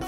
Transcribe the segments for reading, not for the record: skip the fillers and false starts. The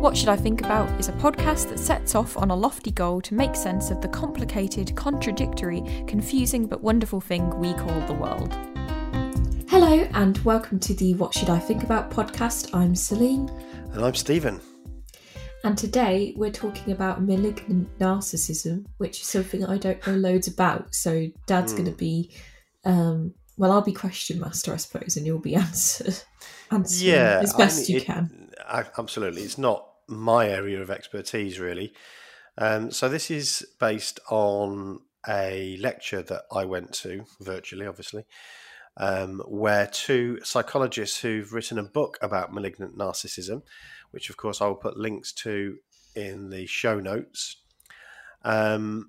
What Should I Think About is a podcast that sets off on a lofty goal to make sense of the complicated, contradictory, confusing but wonderful thing we call the world. Hello and welcome to the What Should I Think About podcast. I'm Celine. And I'm Stephen. And today we're talking about malignant narcissism, which is something I don't know loads about. So Dad's going to be, I'll be question master, I suppose, and you'll be answering as best you can. Absolutely. It's not my area of expertise, really. So this is based on a lecture that I went to, virtually, obviously, where two psychologists who've written a book about malignant narcissism, which, of course, I will put links to in the show notes. So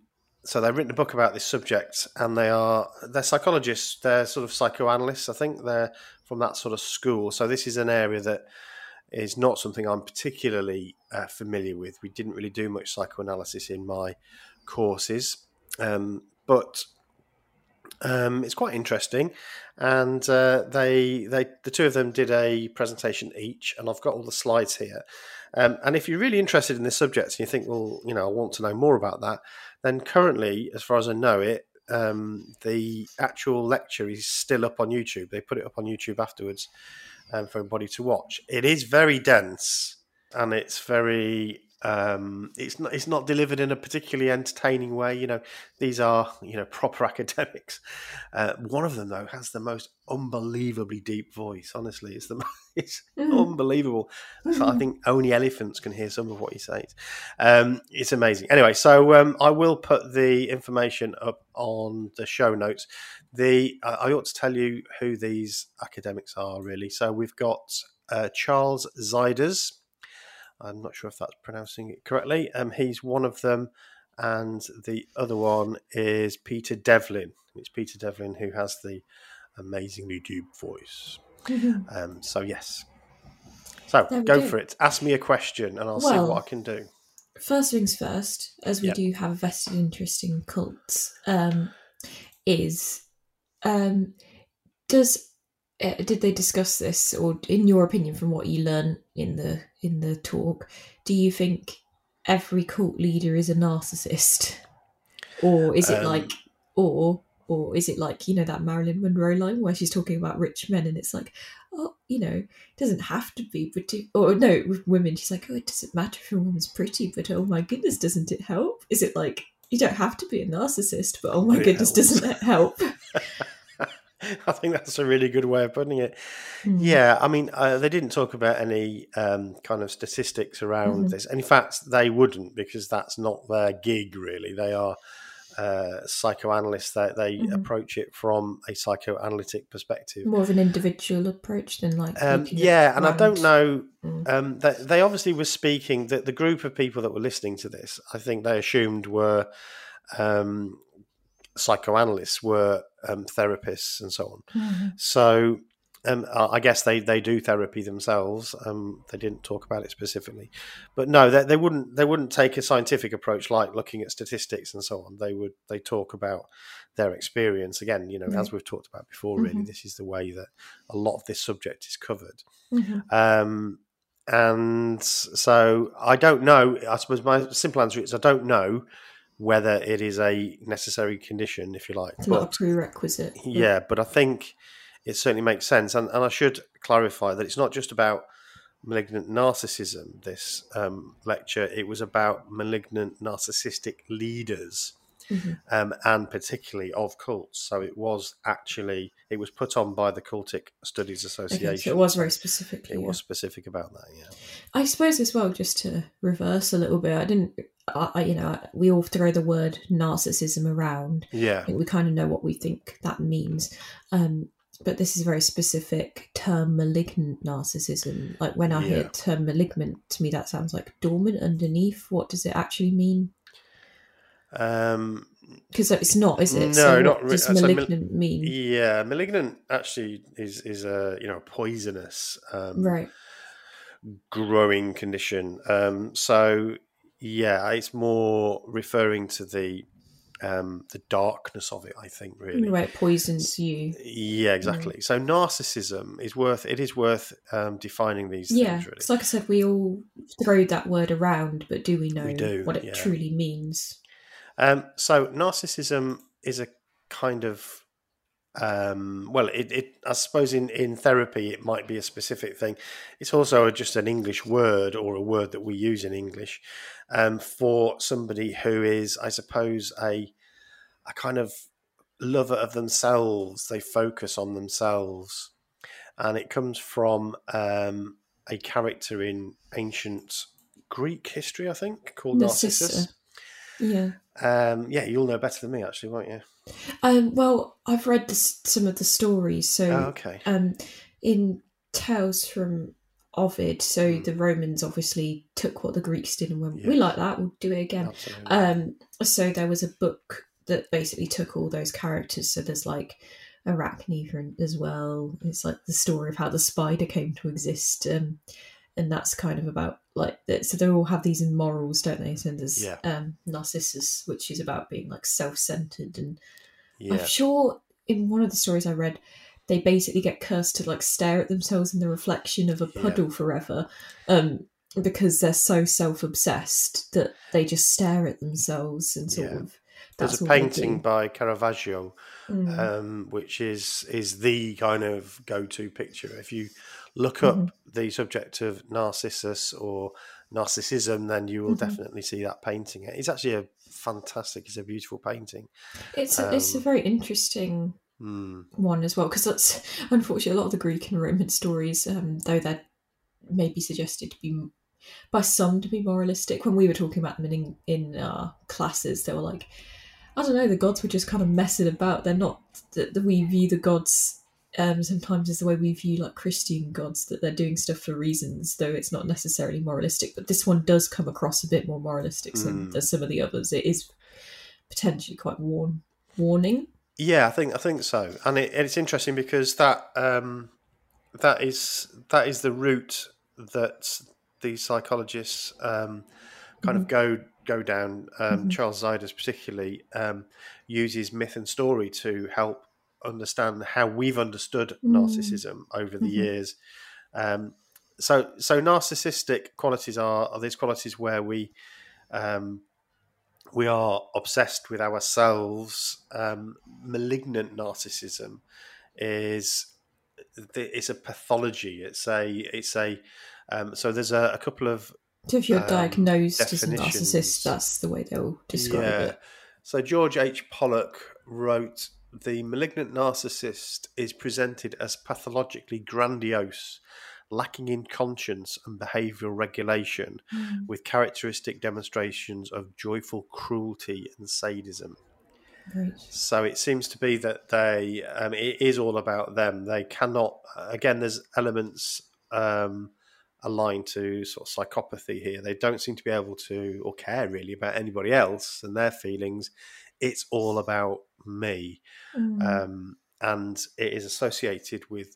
they've written a book about this subject, and they're psychologists. They're sort of psychoanalysts, I think. They're from that sort of school. So this is an area that is not something I'm particularly familiar with. We didn't really do much psychoanalysis in my courses, but it's quite interesting. And the two of them did a presentation each, and I've got all the slides here. And if you're really interested in this subject and you think, well, you know, I want to know more about that, then currently, as far as I know it, the actual lecture is still up on YouTube. They put it up on YouTube afterwards for everybody to watch. It is very dense, and it's very it's not delivered in a particularly entertaining way. You know, these are, you know, proper academics. One of them though has the most unbelievably deep voice. Honestly, it's unbelievable. Mm. So I think only elephants can hear some of what he says. It's amazing. Anyway, so I will put the information up on the show notes. I ought to tell you who these academics are, really. So we've got Charles Zeiders. I'm not sure if that's pronouncing it correctly. He's one of them, and the other one is Peter Devlin. It's Peter Devlin who has the amazingly deep voice. Mm-hmm. So yes, so go for it. Ask me a question, and I'll see what I can do. First things first, as we do have a vested interest in cults, did they discuss this, or in your opinion, from what you learn in the talk, do you think every cult leader is a narcissist, or is it or is it like, you know, that Marilyn Monroe line where she's talking about rich men, and it's like, oh, you know, it doesn't have to be pretty, or no, with women she's like, oh, it doesn't matter if a woman's pretty, but oh my goodness, doesn't it help? Is it like, you don't have to be a narcissist, but oh my goodness, doesn't it help? I think that's a really good way of putting it. Mm. Yeah, I mean, they didn't talk about any kind of statistics around this. And in fact, they wouldn't, because that's not their gig, really. They are psychoanalysts. They approach it from a psychoanalytic perspective. More of an individual approach than like... and I don't know... They obviously were speaking... that the group of people that were listening to this, I think they assumed were... psychoanalysts were therapists and so on. Mm-hmm. So I guess they do therapy themselves. They didn't talk about it specifically, but no, they wouldn't take a scientific approach like looking at statistics and so on. They talk about their experience again. You know, as we've talked about before, really, this is the way that a lot of this subject is covered. Mm-hmm. And so I don't know. I suppose my simple answer is I don't know whether it is a necessary condition, if you like. It's not a prerequisite. Yeah, but I think it certainly makes sense. And I should clarify that it's not just about malignant narcissism, this lecture. It was about malignant narcissistic leaders. mm-hmm. And particularly of cults. So it was put on by the Cultic Studies Association. Okay, so it was very specific. It was specific about that, yeah. I suppose as well, just to reverse a little bit, we all throw the word narcissism around. Yeah. I think we kind of know what we think that means. But this is a very specific term, malignant narcissism. Like when I hear the term malignant, to me that sounds like dormant underneath. What does it actually mean? Because it's not, is it? No, so not really. Does malignant mean? Yeah, malignant actually is a poisonous, growing condition. So yeah, it's more referring to the darkness of it, I think, really. Right, poisons you. Yeah, exactly. Mm. So narcissism is worth defining these things, really. It's like I said, we all throw that word around, but do we know what it truly means? So narcissism is a kind of I suppose in therapy it might be a specific thing. It's also just an English word, or a word that we use in English, for somebody who is, I suppose, a kind of lover of themselves. They focus on themselves, and it comes from a character in ancient Greek history, I think, called Narcissus. Yeah. You'll know better than me, actually, won't you? Well, I've read some of the stories. So, in Tales from Ovid, so the Romans obviously took what the Greeks did and went, we like that, we'll do it again. Absolutely. So there was a book that basically took all those characters. So there's like Arachne as well. It's like the story of how the spider came to exist. And that's kind of about like that. So they all have these morals, don't they? So there's Narcissus, which is about being like self-centered. And I'm sure in one of the stories I read, they basically get cursed to like stare at themselves in the reflection of a puddle forever, because they're so self-obsessed that they just stare at themselves and sort of. There's a painting by Caravaggio, which is the kind of go-to picture. If you look up the subject of Narcissus or narcissism, then you will definitely see that painting. It's actually it's a beautiful painting. It's a very interesting one as well, because that's unfortunately a lot of the Greek and Roman stories, though they're maybe suggested to be by some to be moralistic. When we were talking about them in our classes, they were like, I don't know, the gods were just kind of messing about. They're not that we view the gods sometimes as the way we view like Christian gods, that they're doing stuff for reasons, though it's not necessarily moralistic. But this one does come across a bit more moralistic than some of the others. It is potentially quite warning. Yeah, I think so. And it's interesting because that is the route that the psychologists kind of go down. Charles Zeiders particularly uses myth and story to help understand how we've understood narcissism over the years. So narcissistic qualities are these qualities where we are obsessed with ourselves. Malignant narcissism is a pathology. So there's a couple of. So if you're diagnosed as a narcissist, that's the way they'll describe it. So George H. Pollock wrote, "The malignant narcissist is presented as pathologically grandiose, lacking in conscience and behavioural regulation, with characteristic demonstrations of joyful cruelty and sadism." Right. So it seems to be that they, it is all about them. They cannot, again, there's elements aligned to sort of psychopathy here. They don't seem to be able to or care really about anybody else and their feelings. It's all about me, and it is associated with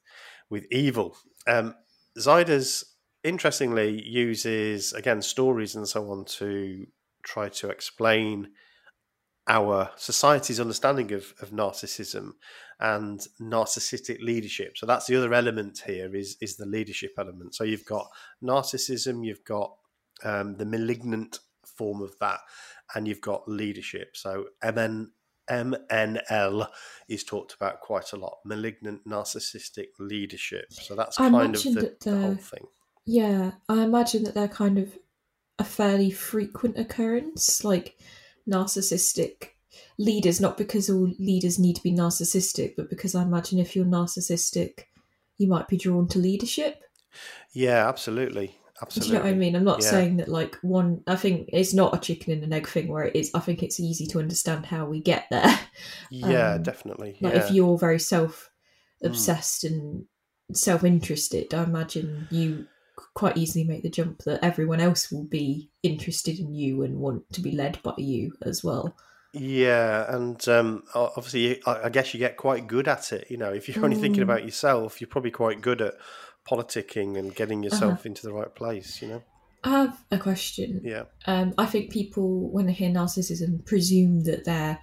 evil. Zeiders, interestingly, uses again stories and so on to try to explain our society's understanding of narcissism and narcissistic leadership. So that's the other element here is the leadership element. So you've got narcissism, you've got the malignant form of that, and you've got leadership. So MNL is talked about quite a lot, malignant narcissistic leadership. So that's kind of the whole thing. Yeah, I imagine that they're kind of a fairly frequent occurrence, like narcissistic leaders, not because all leaders need to be narcissistic, but because I imagine if you're narcissistic, you might be drawn to leadership. Yeah, absolutely. Absolutely. Do you know what I mean? I'm not saying that like one, I think it's not a chicken and an egg thing where it is. I think it's easy to understand how we get there. Yeah, definitely. Like if you're very self-obsessed and self-interested, I imagine you quite easily make the jump that everyone else will be interested in you and want to be led by you as well. Yeah, and obviously I guess you get quite good at it. You know, if you're only thinking about yourself, you're probably quite good at politicking and getting yourself into the right place, you know? I have a question. Yeah. I think people, when they hear narcissism, presume that they're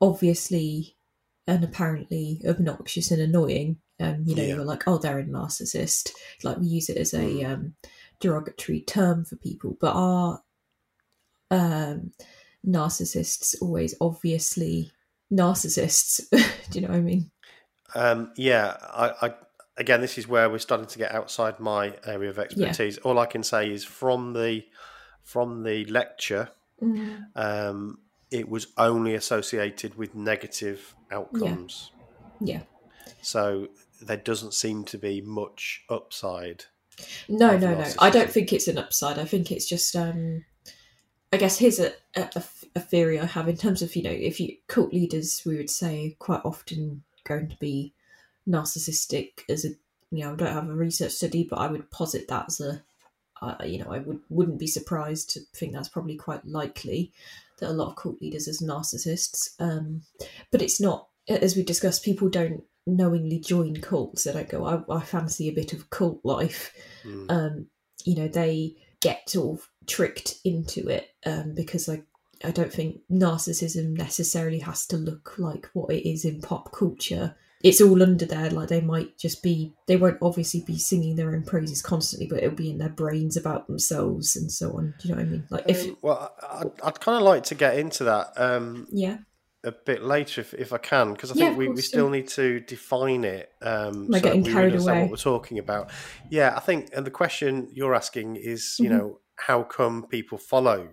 obviously and apparently obnoxious and annoying. You know, you're like, oh, they're a narcissist. Like, we use it as a derogatory term for people. But are narcissists always obviously narcissists? Do you know what I mean? Again, this is where we're starting to get outside my area of expertise. Yeah. All I can say is from the lecture, it was only associated with negative outcomes. Yeah. So there doesn't seem to be much upside. No. I don't think it's an upside. I think it's just, I guess here's a theory I have in terms of, you know, if you cult leaders, we would say quite often going to be narcissistic as a, you know, I don't have a research study, but I would posit that as a, you know, I wouldn't be surprised to think that's probably quite likely that a lot of cult leaders as narcissists. But it's not, as we discussed, people don't knowingly join cults. They don't go, I fancy a bit of cult life. You know, they get sort of tricked into it because I don't think narcissism necessarily has to look like what it is in pop culture. It's all under there, like they might just be, they won't obviously be singing their own praises constantly, but it'll be in their brains about themselves and so on. Do you know what I mean? Like, if I'd kind of like to get into that a bit later if I can, because I think we still need to define it. Like so getting carried away. What we're talking about. Yeah, I think, and the question you're asking is, you know, how come people follow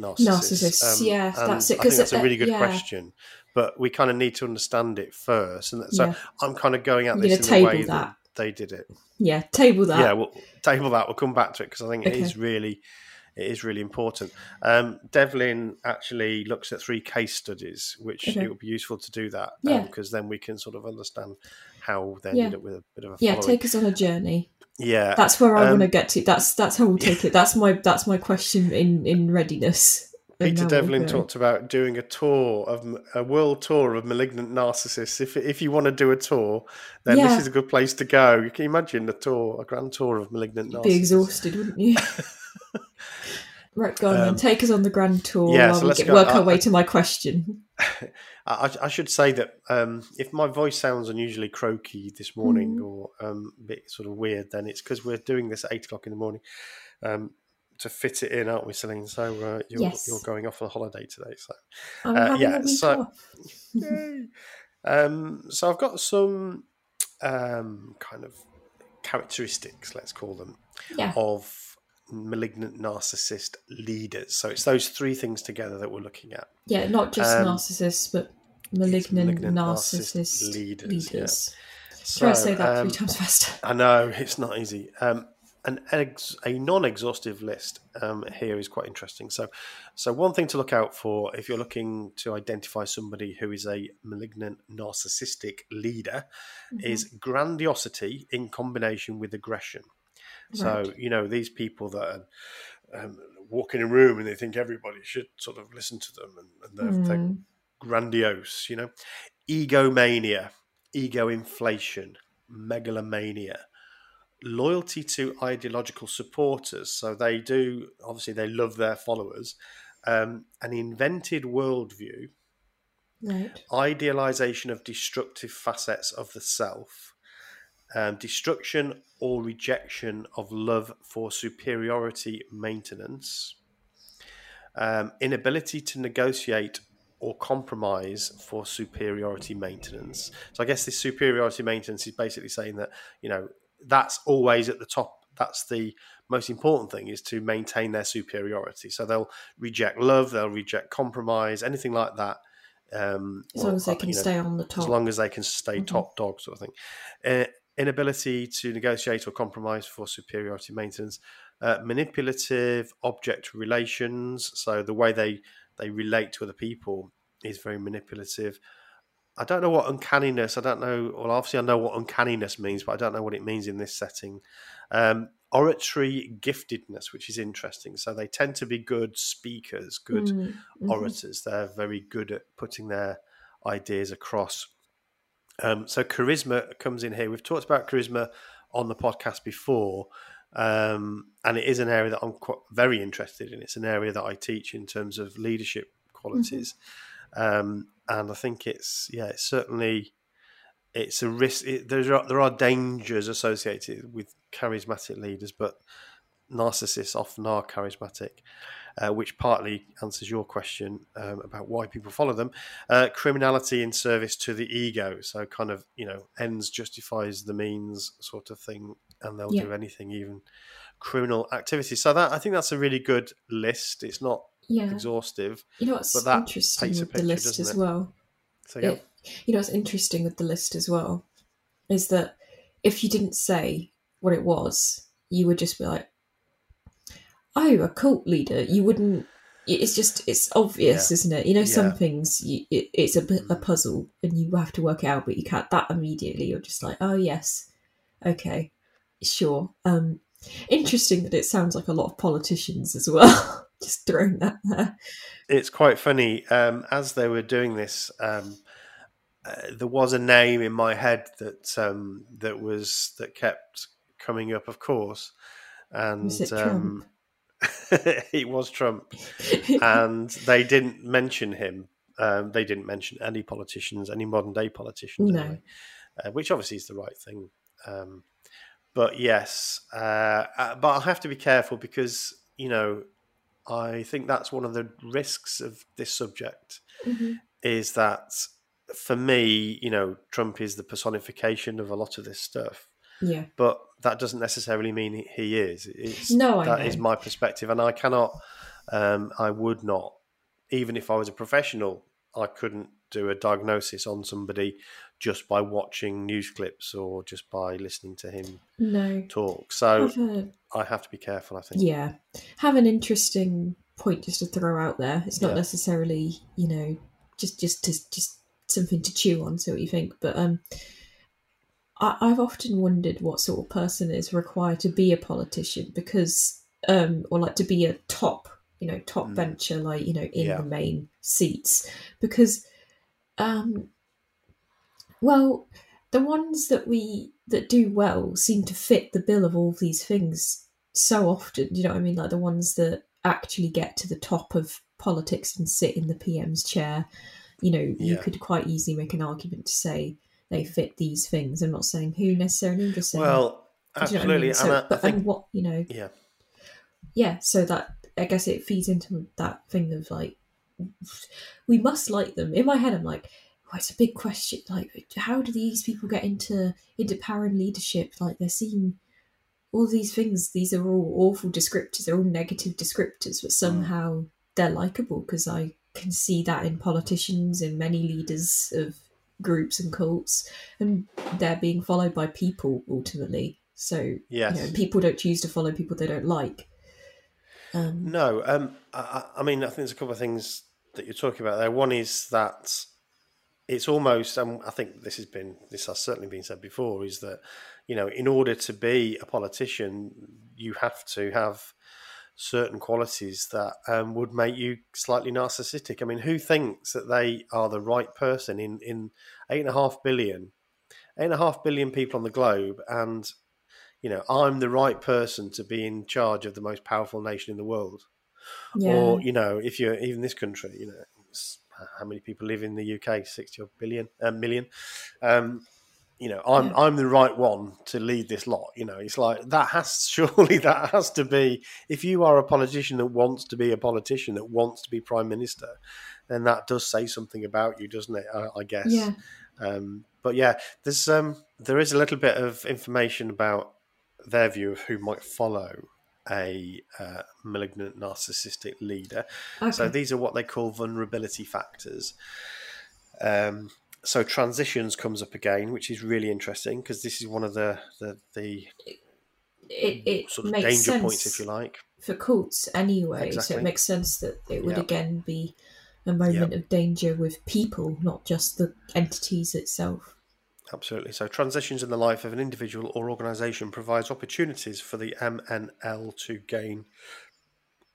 narcissists? Yeah, that's it. I think that's a really good question. But we kind of need to understand it first. And so I'm kind of going at this in the way that they did it. Yeah, table that. Yeah, we'll table that. We'll come back to it because I think it is really important. Devlin actually looks at 3 case studies, which it would be useful to do that because then we can sort of understand how they ended up with a bit of a following. Take us on a journey. Yeah. That's where I want to get to. That's how we'll take it. That's my question in readiness. Peter Devlin talked about doing a world tour of malignant narcissists. If you want to do a tour, then this is a good place to go. You can imagine a grand tour of malignant narcissists. You'd be exhausted, wouldn't you? Right, go on then. Take us on the grand tour while so we work our way to my question. I should say that if my voice sounds unusually croaky this morning or a bit sort of weird, then it's because we're doing this at 8:00 in the morning. To fit it in, aren't we, Celine? So you're going off on a holiday today, so so I've got some kind of characteristics, let's call them, of malignant narcissist leaders. So it's those 3 things together that we're looking at. Yeah, not just narcissists, but malignant narcissist leaders. Yeah. So, I say that 3 times faster? I know it's not easy. A non-exhaustive list here is quite interesting. So one thing to look out for if you're looking to identify somebody who is a malignant narcissistic leader is grandiosity in combination with aggression. Right. So, you know, these people that are, walk in a room and they think everybody should sort of listen to them and they're grandiose, you know. Egomania, ego inflation, megalomania. Loyalty to ideological supporters, so they do, obviously they love their followers, an invented worldview, idealization of destructive facets of the self, destruction or rejection of love for superiority maintenance, inability to negotiate or compromise for superiority maintenance. So I guess this superiority maintenance is basically saying that, you know, that's always at the top. That's the most important thing, is to maintain their superiority. So they'll reject love, they'll reject compromise, anything like that, As long as they can stay on the top. As long as they can stay top dog, sort of thing. Inability to negotiate or compromise for superiority maintenance. Manipulative object relations. So the way they relate to other people is very manipulative. I don't know what uncanniness, well, obviously I know what uncanniness means, but I don't know what it means in this setting. Oratory giftedness, which is interesting. So they tend to be good speakers, good orators. They're very good at putting their ideas across. So charisma comes in here. We've talked about charisma on the podcast before, and it is an area that I'm very interested in. It's an area that I teach in terms of leadership qualities. And I think it's certainly a risk. There are dangers associated with charismatic leaders, but narcissists often are charismatic, which partly answers your question about why people follow them. Criminality in service to the ego. So kind of, ends justifies the means sort of thing, and they'll do anything, even criminal activity. So that, I think that's a really good list. It's not exhaustive. What's interesting with the list as well? So, what's interesting with the list as well is that if you didn't say what it was, you would just be like, "Oh, a cult leader." You wouldn't. It's obvious, isn't it? Some things it's a puzzle, and you have to work it out, but you can't. That immediately, you're just like, "Oh yes, okay, sure." Interesting that it sounds like a lot of politicians as well. Just throwing that there. It's quite funny. As they were doing this, there was a name in my head that kept coming up, of course, and was it Trump? It was Trump, and they didn't mention him. They didn't mention any politicians, any modern day politicians, anyway, which obviously is the right thing. But yes, but I'll have to be careful because I think that's one of the risks of this subject is that, for me, Trump is the personification of a lot of this stuff. Yeah. But that doesn't necessarily mean he is. That is my perspective. And I cannot, I would not, even if I was a professional, I couldn't do a diagnosis on somebody just by watching news clips or just by listening to him talk. So I have to be careful, I think. Yeah. Have an interesting point just to throw out there. It's not necessarily, just something to chew on, so what you think. But I've often wondered what sort of person is required to be a politician because, or like to be a top bencher, in the main seats, because the ones that do well seem to fit the bill of all these things so often. Do you know what I mean? Like the ones that actually get to the top of politics and sit in the PM's chair, you could quite easily make an argument to say they fit these things. I'm not saying who necessarily, I'm just saying, well, absolutely. You know what I mean? So that, I guess, it feeds into that thing of like, we must like them. In my head, I'm like, oh, it's a big question. Like, how do these people get into power and leadership? Like, they're seeing all these things. These are all awful descriptors. They're all negative descriptors, but somehow they're likable, because I can see that in politicians and many leaders of groups and cults, and they're being followed by people ultimately. So people don't choose to follow people they don't like. I think there's a couple of things that you're talking about there. One is that it's almost, and I think this has certainly been said before, is that, in order to be a politician, you have to have certain qualities that would make you slightly narcissistic. I mean, who thinks that they are the right person in 8.5 billion people on the globe, and I'm the right person to be in charge of the most powerful nation in the world? Yeah. Or, if you're even this country, how many people live in the UK? 60 odd billion, million. I'm the right one to lead this lot. It's like that has to be, if you are a politician that wants to be a politician, that wants to be prime minister, then that does say something about you, doesn't it? I guess. Yeah. But yeah, there's there is a little bit of information about their view of who might follow a malignant narcissistic leader. Okay. So these are what they call vulnerability factors. So transitions comes up again, which is really interesting because this is one of the sort of danger points, if you like, for cults anyway. Exactly. So it makes sense that it would again be a moment of danger with people, not just the entities itself. Absolutely. So transitions in the life of an individual or organisation provides opportunities for the MNL to gain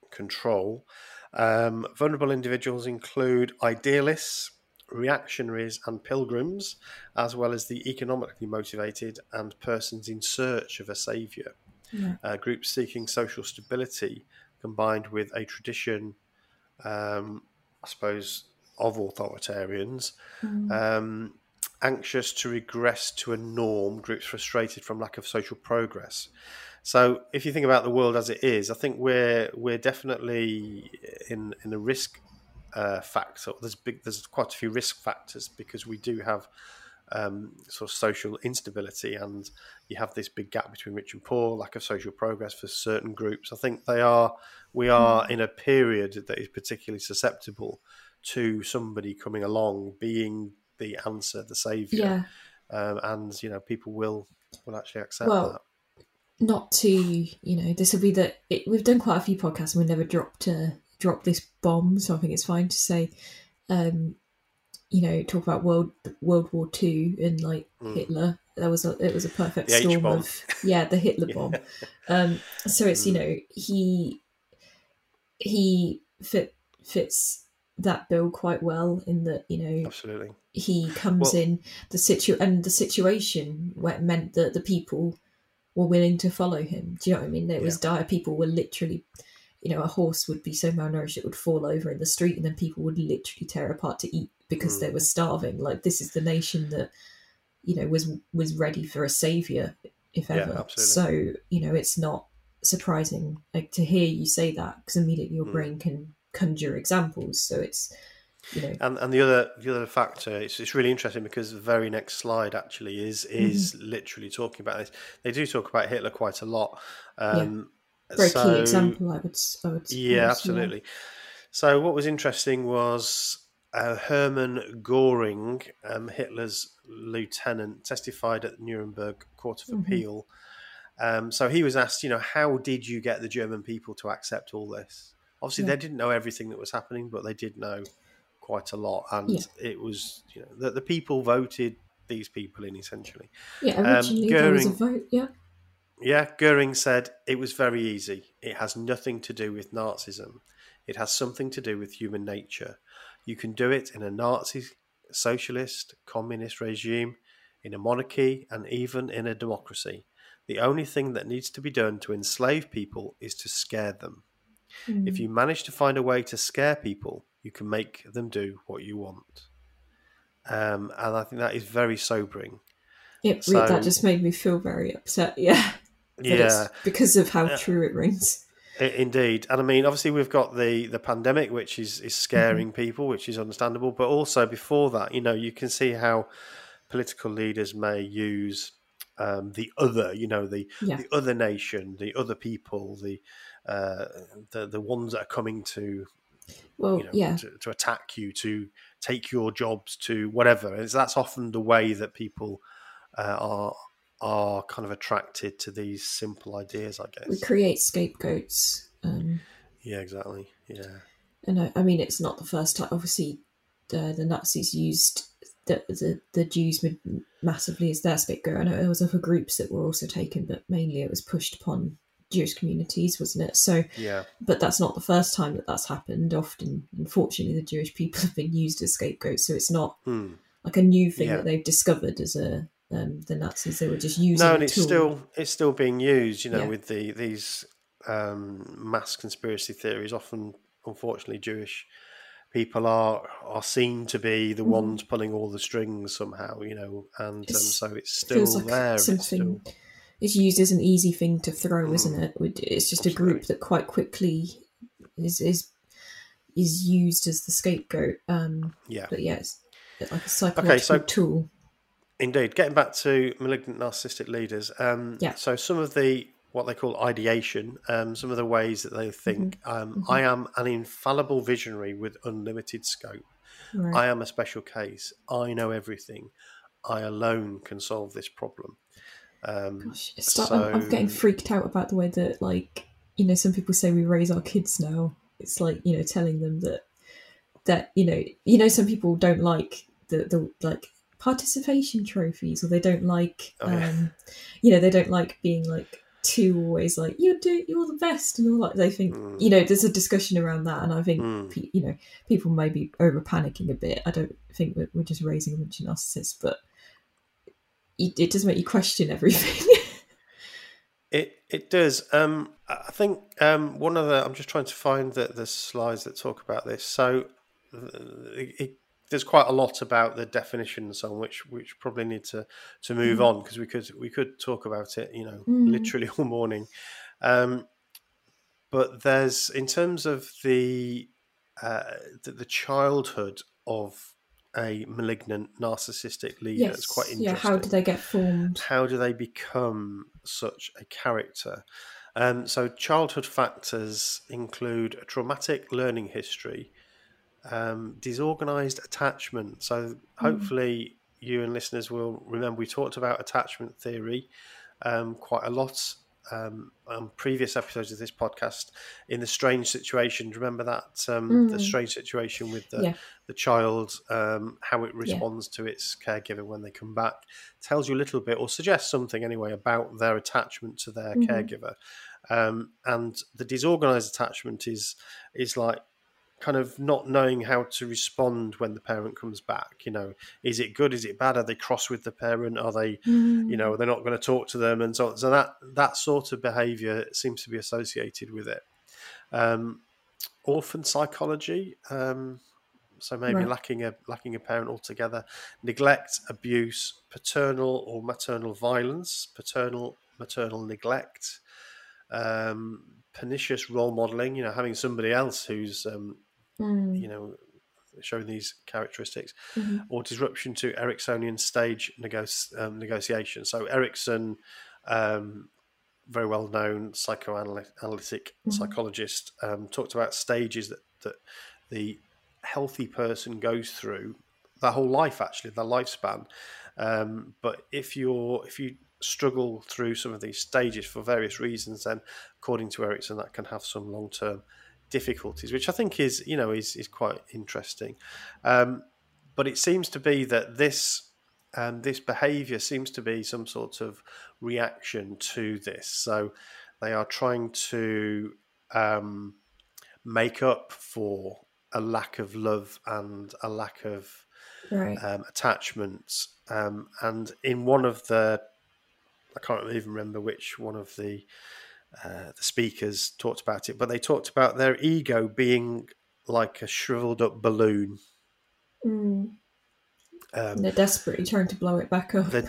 control. Vulnerable individuals include idealists, reactionaries and pilgrims, as well as the economically motivated and persons in search of a saviour. Yeah. Groups seeking social stability combined with a tradition, I suppose, of authoritarians. Mm. Anxious to regress to a norm, groups frustrated from lack of social progress. So if you think about the world as it is, I think we're definitely in a risk factor. There's quite a few risk factors because we do have sort of social instability, and you have this big gap between rich and poor, lack of social progress for certain groups. I think we are in a period that is particularly susceptible to somebody coming along being the answer, the saviour, and people will actually accept that. Not to, this will be we've done quite a few podcasts and we never dropped this bomb, so I think it's fine to say, talk about World War II and Hitler. It was a perfect storm H-bomb. Of the Hitler bomb. So it's he fits that bill quite well in that absolutely he comes in the situation where it meant that the people were willing to follow him. Do you know what I mean? It was dire. People were literally, a horse would be so malnourished it would fall over in the street, and then people would literally tear apart to eat because they were starving. Like, this is the nation that was ready for a saviour, if ever. Absolutely. So it's not surprising to hear you say that, because immediately your brain can conjure examples. So it's and the other factor, it's really interesting because the very next slide actually is literally talking about this. They do talk about Hitler quite a lot. Very key example, I would absolutely. Yeah. So what was interesting was Hermann Göring, Hitler's lieutenant, testified at the Nuremberg Court of Appeal. So he was asked, how did you get the German people to accept all this? Obviously, they didn't know everything that was happening, but they did know quite a lot. And it was that the people voted these people in, essentially. Yeah, originally there was a vote, Göring said, it was very easy. It has nothing to do with Nazism. It has something to do with human nature. You can do it in a Nazi, socialist, communist regime, in a monarchy, and even in a democracy. The only thing that needs to be done to enslave people is to scare them. Mm. If you manage to find a way to scare people, you can make them do what you want. And I think that is very sobering. Yep, so, that just made me feel very upset. It's because of how true it rings. Indeed. And I mean, obviously we've got the pandemic, which is scaring people, which is understandable. But also before that, you can see how political leaders may use the other, the other nation, the other people, the ones that are coming to, to attack you, to take your jobs, to whatever. And that's often the way that people are kind of attracted to these simple ideas, I guess. We create scapegoats. Exactly. Yeah. And I mean, it's not the first time. Obviously, the Nazis used the Jews massively as their scapegoat. I know there was other groups that were also taken, but mainly it was pushed upon Jewish communities, wasn't it? So, but that's not the first time that's happened. Often, unfortunately, the Jewish people have been used as scapegoats. So it's not like a new thing that they've discovered as the Nazis. They were just using. No, and it's still being used. With these mass conspiracy theories. Often, unfortunately, Jewish people are seen to be the ones pulling all the strings somehow. And so it's still feels like there. Something. It's used as an easy thing to throw, isn't it? It's just a group that quite quickly is used as the scapegoat. But it's like a psychological tool. Indeed, getting back to malignant narcissistic leaders. So some of the what they call ideation, some of the ways that they think, I am an infallible visionary with unlimited scope. Right. I am a special case. I know everything. I alone can solve this problem. Gosh, I'm getting freaked out about the way that, like, you know, some people say we raise our kids now. It's like, you know, telling them that you know, some people don't like the like participation trophies, or they don't like, you know, they don't like being like too always like you're the best and all that. They think, you know, there's a discussion around that, and I think you know, people may be over panicking a bit. I don't think we're just raising a bunch of narcissists, but it does make you question everything. It does. I think one of the... I'm just trying to find the slides that talk about this. So there's quite a lot about the definitions on which probably need to move on, because we could talk about it, you know, literally all morning. But there's, in terms of the childhood of a malignant narcissistic leader. Yes. It's quite interesting. Yeah, how do they get formed? How do they become such a character? So childhood factors include a traumatic learning history, disorganized attachment. So hopefully you and listeners will remember we talked about attachment theory quite a lot on previous episodes of this podcast, in the strange situation. Remember that the strange situation with the child, how it responds to its caregiver when they come back, tells you a little bit, or suggests something anyway, about their attachment to their caregiver. And the disorganized attachment is like kind of not knowing how to respond when the parent comes back. You know, is it good? Is it bad? Are they cross with the parent? Are they, you know, they're not going to talk to them? And so that sort of behavior seems to be associated with it. Orphan psychology. So maybe lacking a parent altogether. Neglect, abuse, paternal or maternal violence, paternal, maternal neglect, pernicious role modeling, you know, having somebody else who's, you know, showing these characteristics, or disruption to Ericksonian stage negotiation. So Erickson, very well-known psychoanalytic psychologist, talked about stages that the healthy person goes through their whole life, actually, their lifespan. But if you struggle through some of these stages for various reasons, then according to Erickson, that can have some long-term difficulties, which I think is, you know, is quite interesting. But it seems to be that this behavior seems to be some sort of reaction to this. So they are trying to make up for a lack of love and a lack of attachment. And in one of the... I can't even remember which one of the speakers talked about it, but they talked about their ego being like a shriveled up balloon. They're desperately trying to blow it back up. They're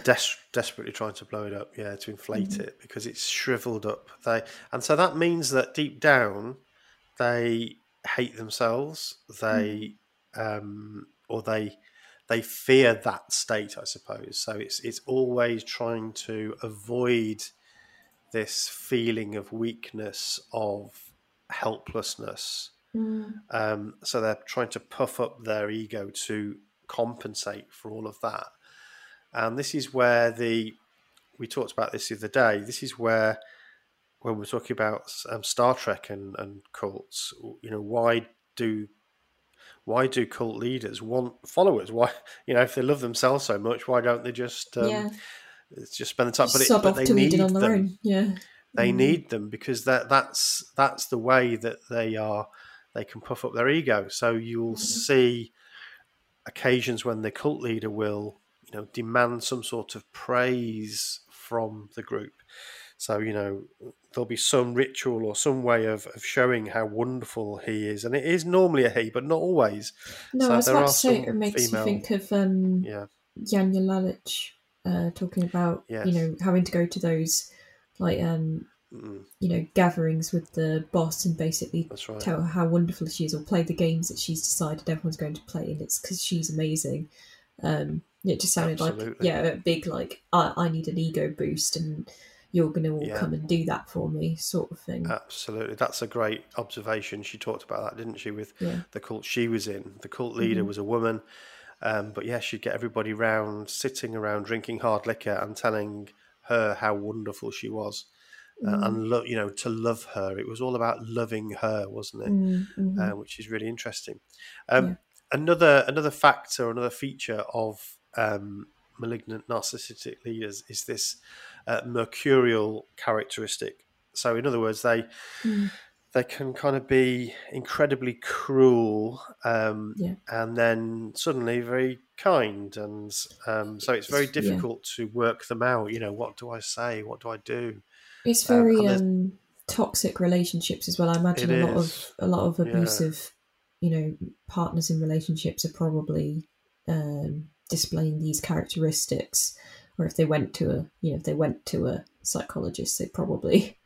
desperately trying to blow it up, yeah, to inflate it, because it's shriveled up. And so that means that deep down they hate themselves. They or they fear that state, I suppose. So it's always trying to avoid this feeling of weakness, of helplessness. So they're trying to puff up their ego to compensate for all of that. And this is where we talked about this the other day. This is where, when we're talking about Star Trek and cults, you know, why do cult leaders want followers? Why, you know, if they love themselves so much, why don't they just spend the time? But they need them. Yeah, they need them, because that's the way that they can puff up their ego. So you'll see occasions when the cult leader will, you know, demand some sort of praise from the group. So, you know, there'll be some ritual or some way of showing how wonderful he is. And it is normally a he, but not always. No, so I was about to say, it makes you think of Janja Lalic talking about, you know, having to go to those, like, you know, gatherings with the boss and basically tell her how wonderful she is, or play the games that she's decided everyone's going to play, and it's because she's amazing. It just sounded like, a big, like, I need an ego boost, and you're going to all come and do that for me, sort of thing. Absolutely. That's a great observation. She talked about that, didn't she, with the cult she was in. The cult leader was a woman. But yeah, she'd get everybody round, sitting around, drinking hard liquor and telling her how wonderful she was. And to love her. It was all about loving her, wasn't it? Which is really interesting. Another factor, another feature of malignant narcissistic leaders is this mercurial characteristic. So in other words, they can kind of be incredibly cruel and then suddenly very kind. And so it's very difficult to work them out. You know, what do I say? What do I do? It's very toxic relationships as well. I imagine a lot of abusive, partners in relationships are probably displaying these characteristics. Or if they went to a psychologist, they'd probably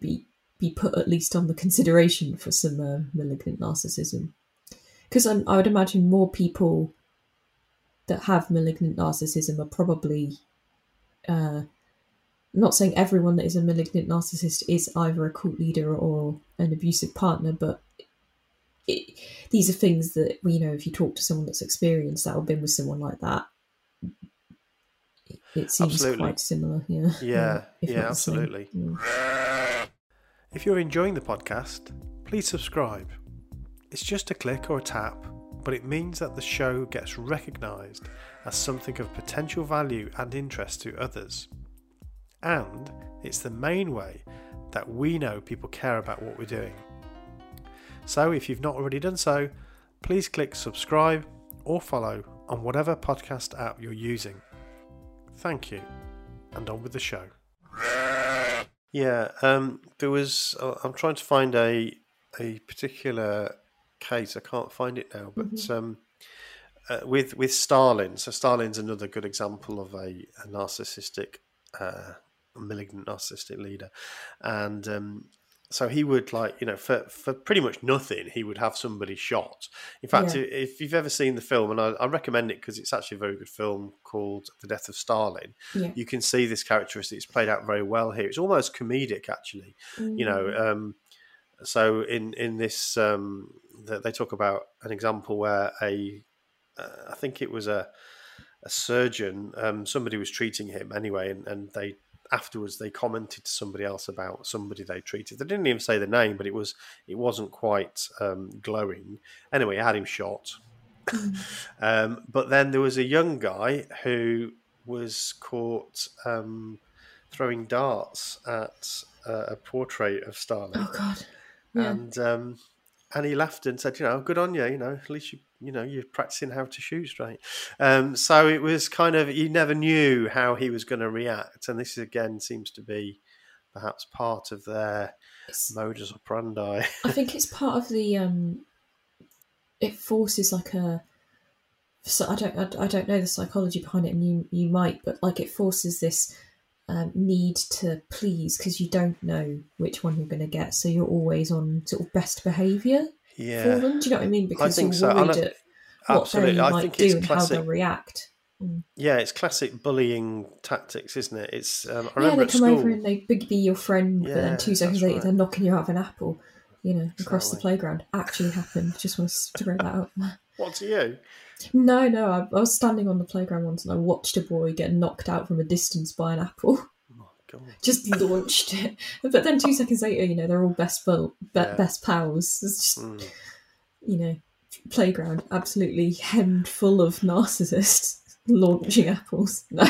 be put at least on the consideration for some malignant narcissism. Because I would imagine more people that have malignant narcissism are probably. I'm not saying everyone that is a malignant narcissist is either a cult leader or an abusive partner, but these are things that, if you talk to someone that's experienced that or been with someone like that, it seems quite similar. Absolutely. If you're enjoying the podcast, please subscribe. It's just a click or a tap, but it means that the show gets recognised as something of potential value and interest to others. And it's the main way that we know people care about what we're doing. So if you've not already done so, please click subscribe or follow on whatever podcast app you're using. Thank you, and on with the show. There was, I'm trying to find a particular case, I can't find it now, but with Stalin. So Stalin's another good example of a narcissistic malignant narcissistic leader, and so he would, for pretty much nothing, he would have somebody shot. In fact, if you've ever seen the film, and I recommend it because it's actually a very good film called The Death of Stalin, you can see this characteristic. It's played out very well here. It's almost comedic, actually. So in this they talk about an example where I think it was a surgeon, somebody was treating him anyway, and they afterwards they commented to somebody else about somebody they treated. They didn't even say the name, but it wasn't quite glowing. Anyway, I had him shot. But then there was a young guy who was caught throwing darts at a portrait of Stalin. Oh God! Yeah. And he laughed and said, good on you, at least you're practicing how to shoot straight. So it was kind of, you never knew how he was going to react. And this again seems to be perhaps part of their modus operandi. I think it's part of the, it forces I don't know the psychology behind it, and you might, but it forces this need to please, because you don't know which one you're going to get, so you're always on sort of best behaviour for them. Do you know what I mean? Because you're worried at what they might do and how they'll react. Yeah, it's classic bullying tactics, isn't it? It's I remember they come over and they be your friend, but then 2 seconds later they're knocking you out of an apple, across the playground. Actually happened. Just want to bring that up. What to you? No, I was standing on the playground once and I watched a boy get knocked out from a distance by an apple. Oh my God. Just launched it. But then 2 seconds later, they're all best pals. It's just, playground absolutely hemmed full of narcissists launching apples. No.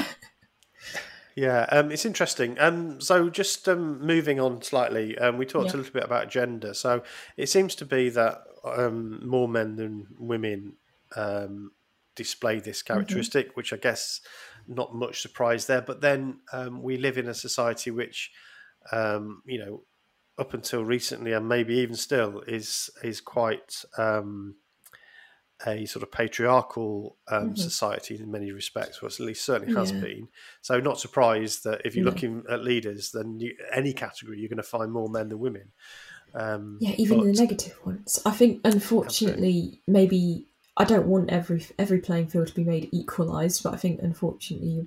Yeah, it's interesting. So just moving on slightly, we talked a little bit about gender. So it seems to be that more men than women display this characteristic, which I guess not much surprise there. But then we live in a society which, up until recently and maybe even still is quite a sort of patriarchal society in many respects, or at least certainly has been. So not surprised that if you're looking at leaders, then any category, you're going to find more men than women. Even the negative ones. I think, unfortunately, maybe I don't want every playing field to be made equalised, but I think, unfortunately,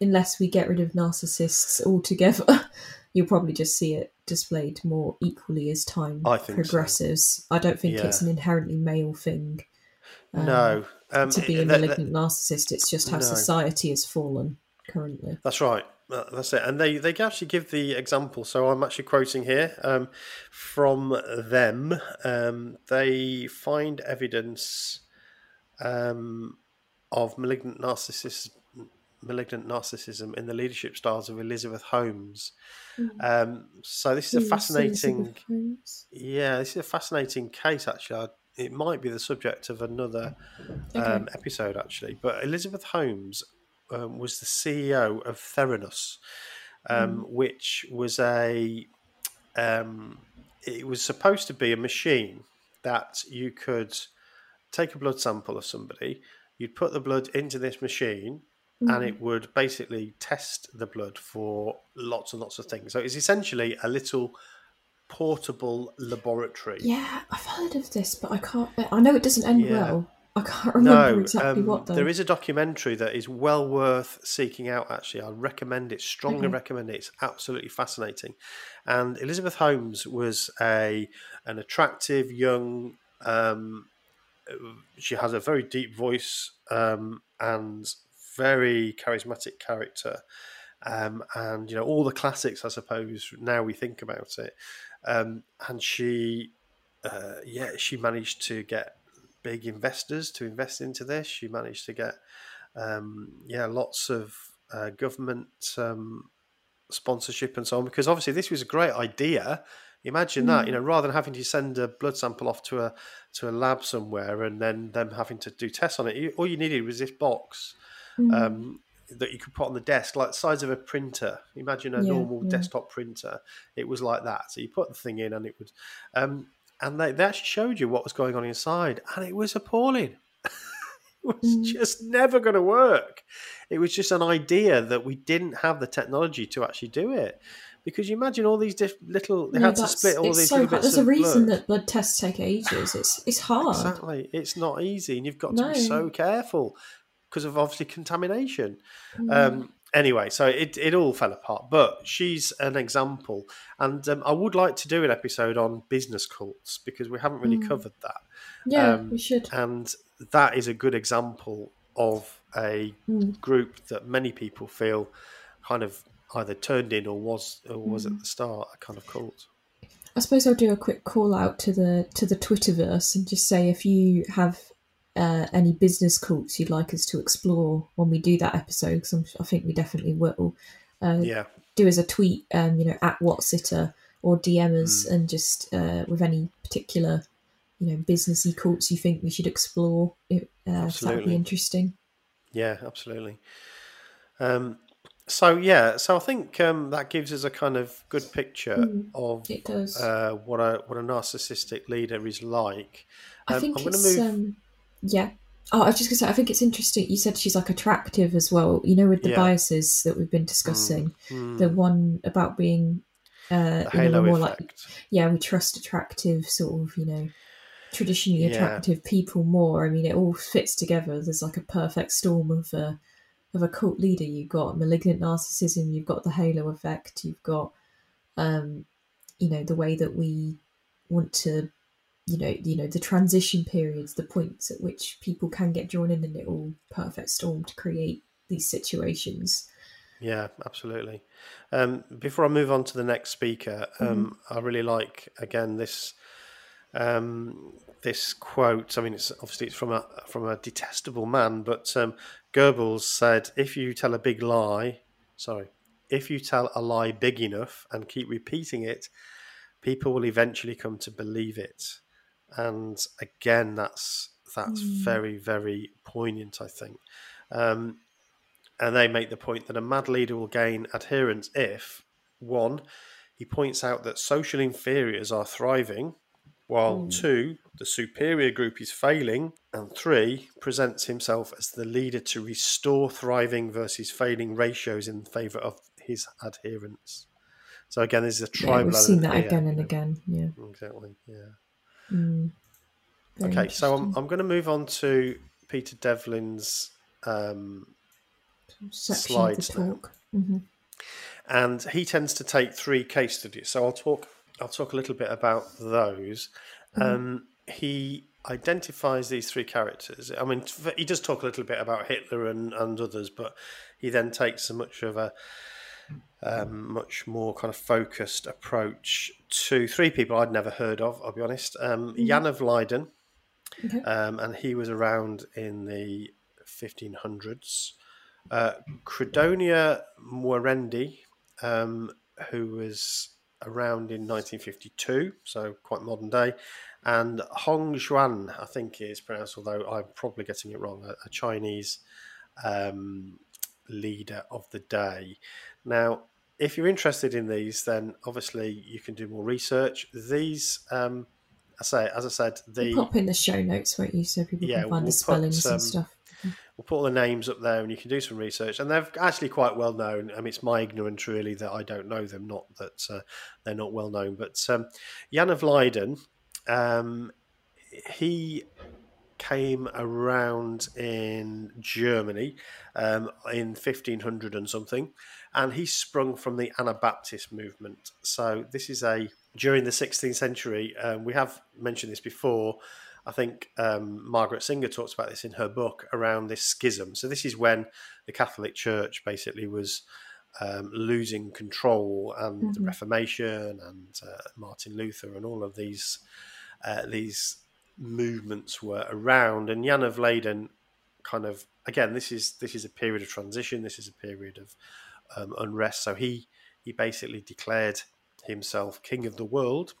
unless we get rid of narcissists altogether, you'll probably just see it displayed more equally as time progresses. So. I don't think it's an inherently male thing. To be a malignant narcissist, it's just how society has fallen currently. That's right. That's it. And they actually give the example. So I'm actually quoting here from them. They find evidence of malignant narcissism in the leadership styles of Elizabeth Holmes. So this is a fascinating... Yeah, this is a fascinating case, actually. It might be the subject of another episode, actually. But Elizabeth Holmes... was the CEO of Theranos, which was it was supposed to be a machine that you could take a blood sample of somebody, you'd put the blood into this machine, and it would basically test the blood for lots and lots of things. So it's essentially a little portable laboratory. Yeah, I've heard of this, but I know it doesn't end well. I can't remember exactly what, though. There is a documentary that is well worth seeking out, actually. I recommend it, strongly recommend it. It's absolutely fascinating. And Elizabeth Holmes was an attractive, young... she has a very deep voice and very charismatic character. And, you know, all the classics, I suppose, now we think about it. And she managed to get big investors to invest into this. She managed to get lots of government sponsorship and so on, because obviously this was a great idea. Imagine that, you know, rather than having to send a blood sample off to a lab somewhere and then them having to do tests on it, all you needed was this box that you could put on the desk, like the size of a printer. Imagine a normal desktop printer. It was like that. So you put the thing in and it would... and they actually showed you what was going on inside, and it was appalling. It was just never going to work. It was just an idea that we didn't have the technology to actually do it. Because you imagine all these little... They had to split all these little bits. There's a reason that blood tests take ages. It's hard. Exactly. It's not easy, and you've got to be so careful because of, obviously, contamination. Anyway, so it all fell apart, but she's an example. And I would like to do an episode on business cults, because we haven't really covered that. Yeah, we should. And that is a good example of a group that many people feel kind of either turned in or was at the start a kind of cult. I suppose I'll do a quick call out to the Twitterverse and just say, if you have... any business cults you'd like us to explore when we do that episode, because I think we definitely will, do as a tweet, at @WhatSitter, or DM us and just with any particular, businessy cults you think we should explore. That would be interesting. Yeah, absolutely. So I think that gives us a kind of good picture of what a narcissistic leader is like. I think yeah. Oh, I was just going to say, I think it's interesting. You said she's like attractive as well, with the biases that we've been discussing. The one about being the halo more effect. We trust attractive, sort of, traditionally attractive people more. I mean, it all fits together. There's like a perfect storm of a cult leader. You've got malignant narcissism, you've got the halo effect, you've got, the way that we want to... the transition periods, the points at which people can get drawn in, and it all perfect storm to create these situations. Yeah, absolutely. Before I move on to the next speaker, I really like, again, this this quote. I mean, it's from a detestable man, but Goebbels said, if you tell a lie big enough and keep repeating it, people will eventually come to believe it. And again, that's very, very poignant, I think. And they make the point that a mad leader will gain adherents if, one, he points out that social inferiors are thriving, while two, the superior group is failing, and three, presents himself as the leader to restore thriving versus failing ratios in favour of his adherents. So again, this is a tribal... we've seen that again and again, yeah. Exactly, yeah. Okay, so I'm going to move on to Peter Devlin's slides to talk. Mm-hmm. And he tends to take three case studies. So I'll talk a little bit about those. Mm-hmm. He identifies these three characters. I mean, he does talk a little bit about Hitler and others, but he then takes a much more kind of focused approach to three people I'd never heard of, I'll be honest. Mm-hmm. Jan of Leiden, okay. And he was around in the 1500s. Credonia Muarendi, who was around in 1952, so quite modern day, and Hong Xuan, I think is pronounced, although I'm probably getting it wrong, a Chinese leader of the day. Now, if you're interested in these, then obviously you can do more research. These, as I said, we'll pop in the show notes, won't you, so people can find the spellings and stuff. We'll put all the names up there and you can do some research. And they're actually quite well known. I mean, it's my ignorance really that I don't know them, not that they're not well known. But Jan of Leiden, he came around in Germany in 1500 and something. And he sprung from the Anabaptist movement. So this is during the 16th century, we have mentioned this before, I think Margaret Singer talks about this in her book around this schism. So this is when the Catholic Church basically was losing control, and mm-hmm. the Reformation and Martin Luther and all of these movements were around. And Jan of Leiden kind of, again, this is a period of transition. This is a period of unrest. So he basically declared himself king of the world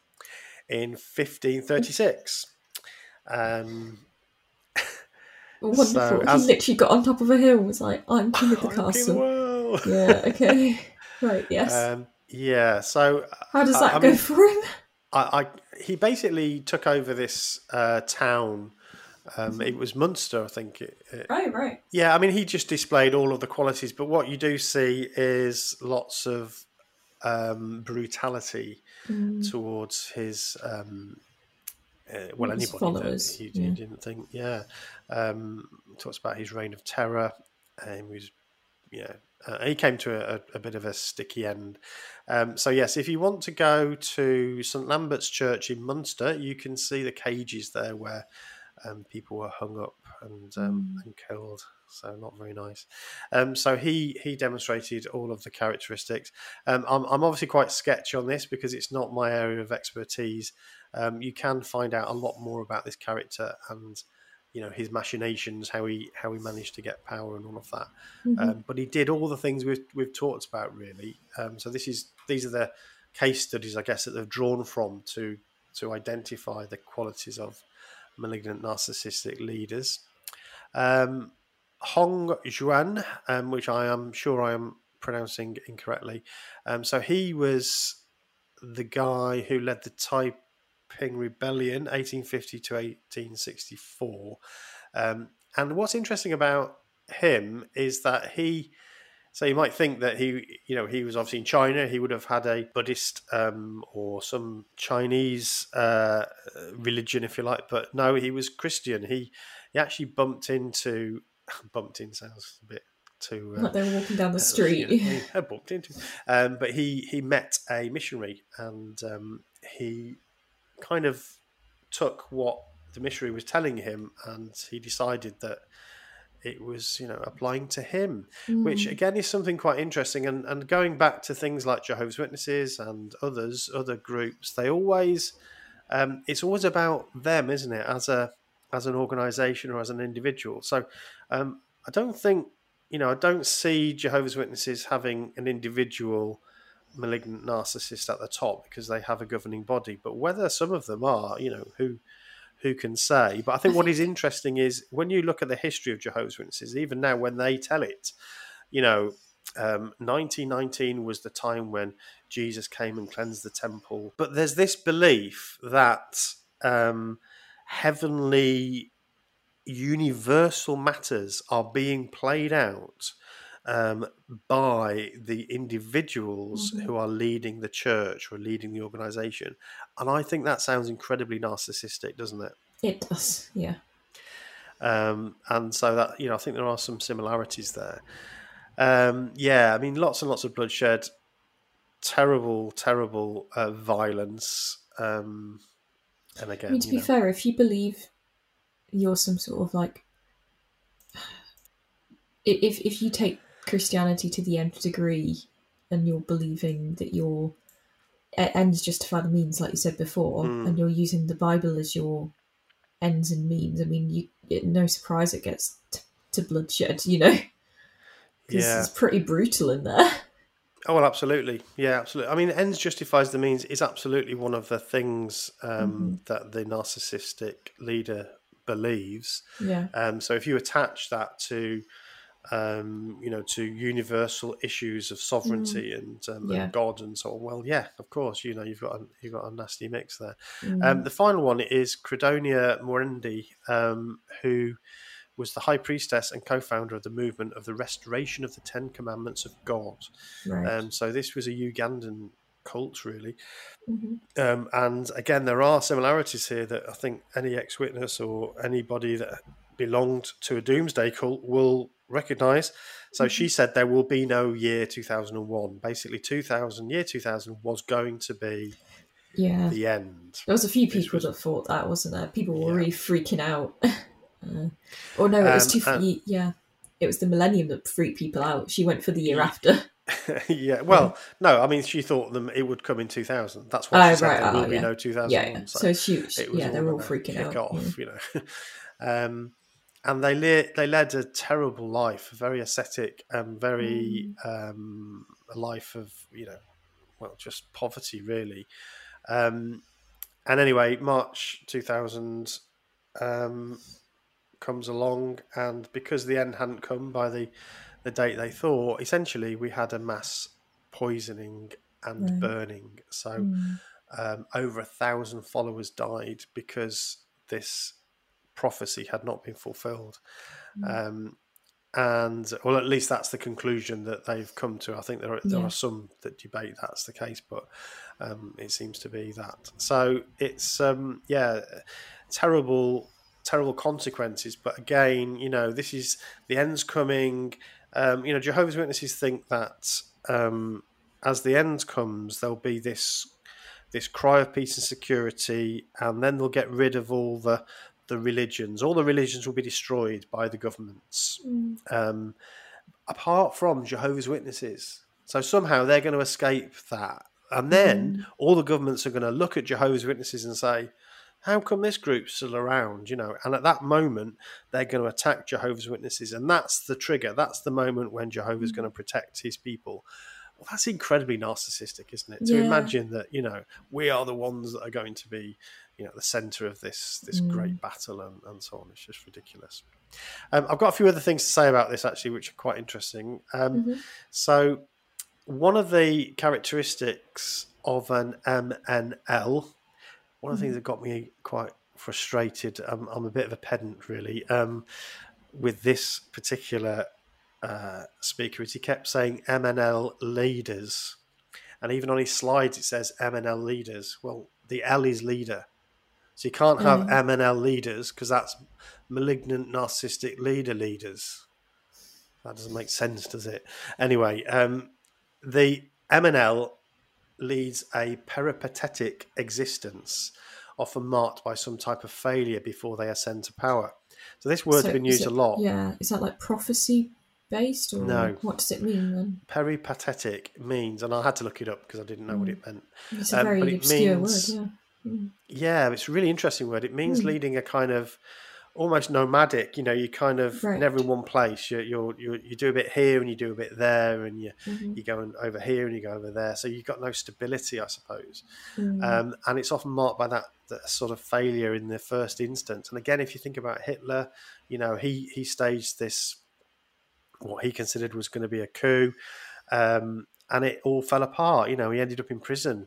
in 1536. Wonderful. So he literally got on top of a hill and was like, I'm king of the castle. Yeah, okay. Right, yes. So how does that go for him? He basically took over this town. It was Munster, I think. Right. Yeah, I mean, he just displayed all of the qualities, but what you do see is lots of brutality towards his... anybody that he didn't think. Yeah, talks about his reign of terror, and he came to a bit of a sticky end. So yes, if you want to go to St. Lambert's Church in Munster, you can see the cages there where people were hung up and killed. So not very nice. So he demonstrated all of the characteristics. I'm obviously quite sketchy on this because it's not my area of expertise. You can find out a lot more about this character and his machinations, how he managed to get power and all of that. Mm-hmm. But he did all the things we've talked about really. So these are the case studies, I guess, that they've drawn from to identify the qualities of malignant narcissistic leaders. Hong Xuan, which I am sure I am pronouncing incorrectly. So he was the guy who led the Taiping Rebellion, 1850 to 1864. And what's interesting about him is that so you might think that he was obviously in China. He would have had a Buddhist or some Chinese religion, if you like. But no, he was Christian. He actually bumped in sounds a bit too like they were walking down the street. Bumped into, but he met a missionary, and he kind of took what the missionary was telling him, and he decided that it was applying to him, which again is something quite interesting. And going back to things like Jehovah's Witnesses and other groups, they always it's always about them, isn't it? As an organisation or as an individual. So I don't see Jehovah's Witnesses having an individual malignant narcissist at the top because they have a governing body. But whether some of them are, who can say? But I think what is interesting is when you look at the history of Jehovah's Witnesses, even now when they tell it, 1919 was the time when Jesus came and cleansed the temple. But there's this belief that... heavenly universal matters are being played out by the individuals who are leading the church or leading the organization. And I think that sounds incredibly narcissistic, doesn't it? It does, yeah. And so that, I think there are some similarities there. Yeah, I mean, lots and lots of bloodshed, terrible, terrible violence. And again, I mean, to be fair, if you believe you're some sort of like, if you take Christianity to the nth degree and you're believing that your ends justify the means, like you said before, and you're using the Bible as your ends and means, I mean, no surprise it gets to bloodshed, you know, because it's pretty brutal in there. Oh, well, absolutely. Yeah, absolutely. I mean, ends justifies the means is absolutely one of the things that the narcissistic leader believes. Yeah. So if you attach that to, to universal issues of sovereignty and God and so on, well, yeah, of course, you know, you've got a nasty mix there. The final one is Credonia Muarendi, who was the high priestess and co-founder of the Movement of the Restoration of the Ten Commandments of God. Right. So this was a Ugandan cult, really. Mm-hmm. And again, there are similarities here that I think any ex-witness or anybody that belonged to a doomsday cult will recognise. So she said there will be no year 2001. Basically, year 2000 was going to be the end. There was a few people that thought that, wasn't there? People were really freaking out. Or no, it was it was the millennium that freaked people out. She went for the year after. Yeah, well, no, I mean, she thought it would come in 2000. That's why she said there will be no 2000. Yeah. So they were all freaking out. Off, and they led a terrible life, a very ascetic and very a life of just poverty, really. And anyway, March 2000. Comes along, and because the end hadn't come by the date they thought, essentially we had a mass poisoning and burning. So over 1,000 followers died because this prophecy had not been fulfilled. And well, at least that's the conclusion that they've come to. I think there are some that debate that's the case, but it seems to be that. So it's terrible consequences. But again, this is the end's coming. Jehovah's Witnesses think that as the end comes, there'll be this cry of peace and security, and then they'll get rid of all the religions. All the religions will be destroyed by the governments, apart from Jehovah's Witnesses. So somehow they're going to escape that. And then all the governments are going to look at Jehovah's Witnesses and say, how come this group's still around, And at that moment, they're going to attack Jehovah's Witnesses. And that's the trigger. That's the moment when Jehovah's going to protect his people. Well, that's incredibly narcissistic, isn't it? To imagine that, we are the ones that are going to be, the centre of this great battle and so on. It's just ridiculous. I've got a few other things to say about this, actually, which are quite interesting. So one of the characteristics of an MNL... one of the things that got me quite frustrated, I'm a bit of a pedant, really, with this particular speaker, is he kept saying MNL leaders. And even on his slides, it says MNL leaders. Well, the L is leader. So you can't have MNL leaders, because that's malignant, narcissistic leaders. That doesn't make sense, does it? Anyway, the MNL leads a peripatetic existence, often marked by some type of failure before they ascend to power. So this word's been used a lot. Yeah, is that like prophecy based, or no? What does it mean then? Peripatetic means, and I had to look it up because I didn't know what it meant. It's a very obscure word. Yeah. Yeah, it's a really interesting word. It means leading a kind of almost nomadic, you kind of never in one place. You do a bit here and you do a bit there, and you go over here and you go over there. So you've got no stability, I suppose. And it's often marked by that sort of failure in the first instance. And again, if you think about Hitler, he staged this, what he considered was going to be a coup, and it all fell apart. He ended up in prison,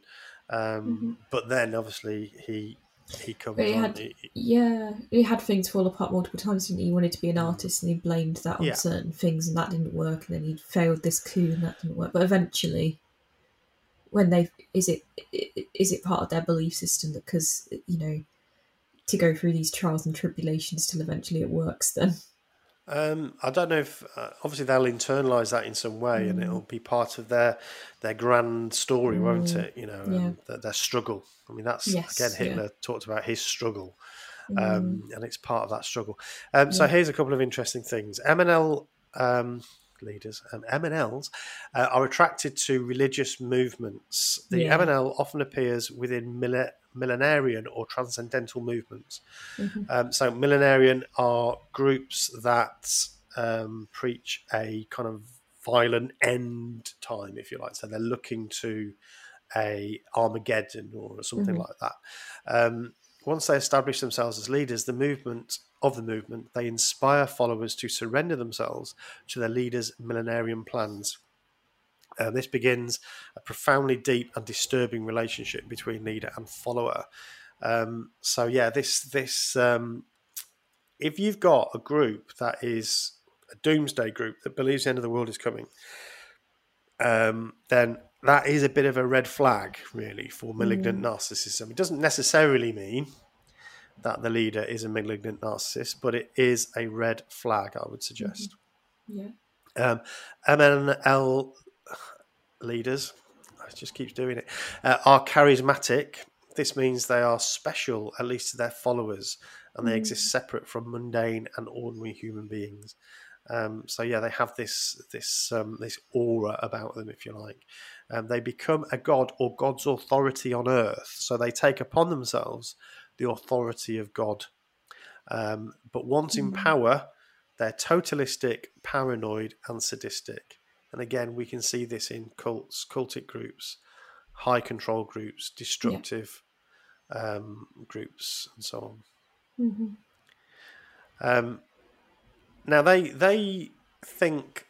but then obviously he comes on. He had things fall apart multiple times, didn't he? He wanted to be an artist, and he blamed that on certain things, and that didn't work. And then he failed this coup, and that didn't work. But eventually, when is it part of their belief system that because to go through these trials and tribulations till eventually it works? Then I don't know if obviously they'll internalize that in some way, and it'll be part of their grand story, won't it? You know, their struggle. I mean, that's again, Hitler talked about his struggle, and it's part of that struggle. So here's a couple of interesting things. M&L leaders and M&Ls are attracted to religious movements. The M&L often appears within millenarian or transcendental movements. So millenarian are groups that preach a kind of violent end time, if you like. So they're looking to a Armageddon or something like that. Once they establish themselves as leaders, they inspire followers to surrender themselves to their leaders' millenarian plans. This begins a profoundly deep and disturbing relationship between leader and follower. So yeah, this if you've got a group that is a doomsday group that believes the end of the world is coming, then that is a bit of a red flag, really, for malignant narcissism. It doesn't necessarily mean that the leader is a malignant narcissist, but it is a red flag, I would suggest. MNL leaders, it just keeps doing it, are charismatic. This means they are special, at least to their followers, and they exist separate from mundane and ordinary human beings. So yeah, they have this aura about them, if you like. They become a god or God's authority on earth. So they take upon themselves the authority of God. But once in power, they're totalistic, paranoid, and sadistic. And again, we can see this in cults, cultic groups, high control groups, destructive groups, and so on. Now, they think,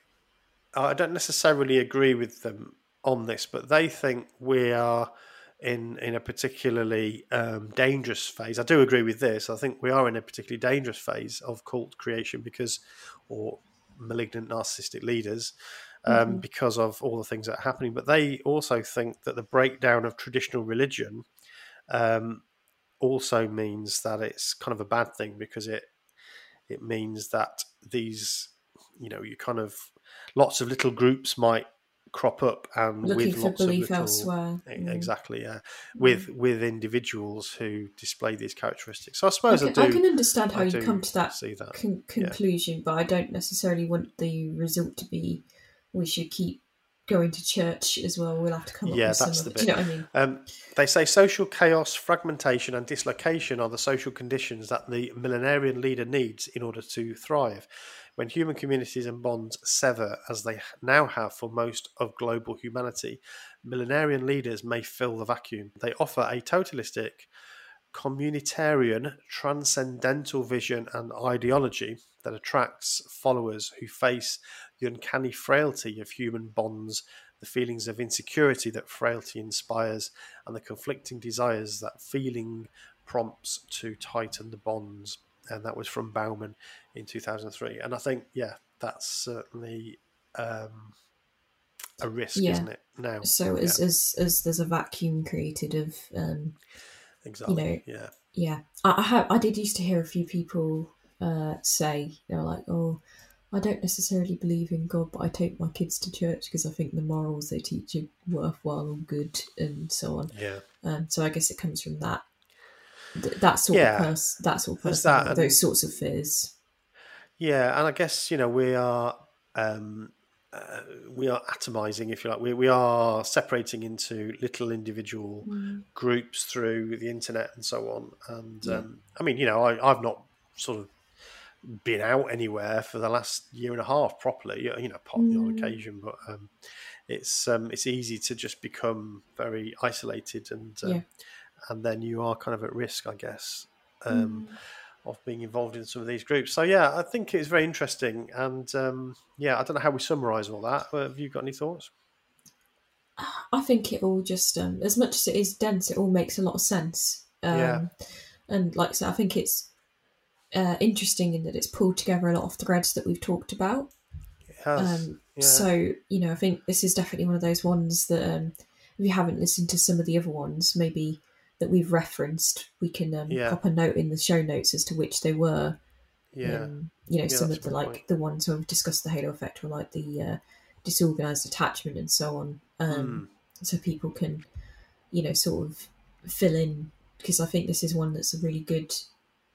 I don't necessarily agree with them on this, but they think we are in a particularly dangerous phase. I do agree with this. I think we are in a particularly dangerous phase of cult creation or malignant narcissistic leaders, because of all the things that are happening. But they also think that the breakdown of traditional religion also means that it's kind of a bad thing, because it means that these, you kind of, lots of little groups might crop up, and looking with lots of little elsewhere. With individuals who display these characteristics. So I suppose I can understand how you come to that, conclusion, but I don't necessarily want the result to be we should keep going to church as well. We'll have to come up with some of it. Do you know what I mean? They say social chaos, fragmentation and dislocation are the social conditions that the millenarian leader needs in order to thrive. When human communities and bonds sever, as they now have for most of global humanity, millenarian leaders may fill the vacuum. They offer a totalistic, communitarian, transcendental vision and ideology that attracts followers who face the uncanny frailty of human bonds, the feelings of insecurity that frailty inspires, and the conflicting desires that feeling prompts to tighten the bonds. And that was from Bauman in 2003. And I think, that's certainly a risk, isn't it? Now, so as there's a vacuum created of, I did used to hear a few people say, they were like, "Oh, I don't necessarily believe in God, but I take my kids to church because I think the morals they teach are worthwhile and good," and so on. Yeah. So I guess it comes from that. That sort of person, those sorts of fears. Yeah, and I guess we are atomizing, if you like. We are separating into little individual groups through the internet and so on. And I mean, I've not sort of been out anywhere for the last year and a half properly. Apart from the occasion, but it's easy to just become very isolated and. And then you are kind of at risk, I guess, of being involved in some of these groups. So, yeah, I think it's very interesting. And, I don't know how we summarise all that. Have you got any thoughts? I think it all just, as much as it is dense, it all makes a lot of sense. And like I said, I think it's interesting in that it's pulled together a lot of threads that we've talked about. It has. So, I think this is definitely one of those ones that if you haven't listened to some of the other ones, maybe that we've referenced, we can pop a note in the show notes as to which they were, Yeah. Some of the the ones who have discussed the halo effect were like the disorganized attachment and so on. So people can, sort of fill in, because I think this is one that's a really good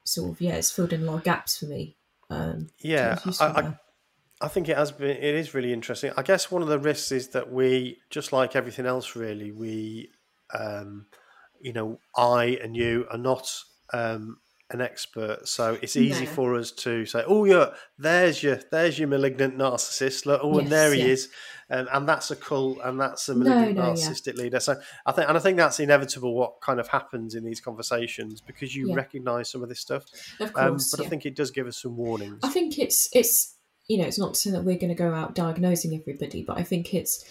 sort of, it's filled in a lot of gaps for me. I think it has been. It is really interesting. I guess one of the risks is that we, just like everything else, really, we, I and you are not an expert, so it's easy for us to say, "Oh, yeah, there's your malignant narcissist. Look, and there he is, and that's a cult, and that's a malignant narcissistic leader." So I think that's inevitable. What kind of happens in these conversations, because you recognise some of this stuff, of course. But I think it does give us some warnings. I think it's. It's not so that we're going to go out diagnosing everybody, but I think it's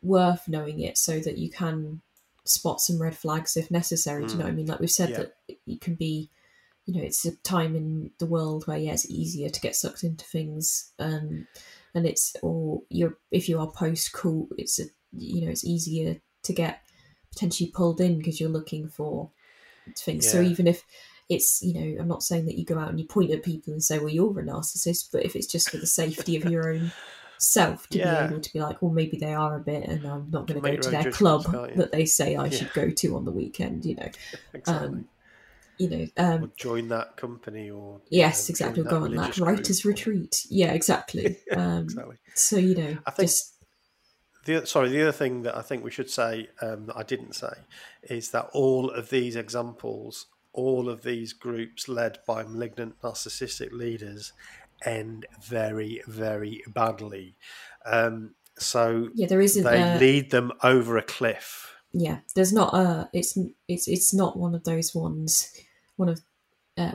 worth knowing it so that you can spot some red flags if necessary. Do you know what I mean? Like we've said that it can be, it's a time in the world where, it's easier to get sucked into things. And if you are post-cult, it's easier to get potentially pulled in because you're looking for things. Yeah. So even if, it's, I'm not saying that you go out and you point at people and say, well, you're a narcissist, but if it's just for the safety of your own self to be able to be like, well, maybe they are a bit and I'm not going to go to their club that they say I should go to on the weekend, Exactly. Or join that company or... Yes, exactly. Or go on that writer's retreat. Yeah, exactly. Exactly. So, I think... The other thing that I think we should say that I didn't say is that all of these groups led by malignant narcissistic leaders end very, very badly. They lead them over a cliff. Yeah, there's not a. It's not one of those ones. Where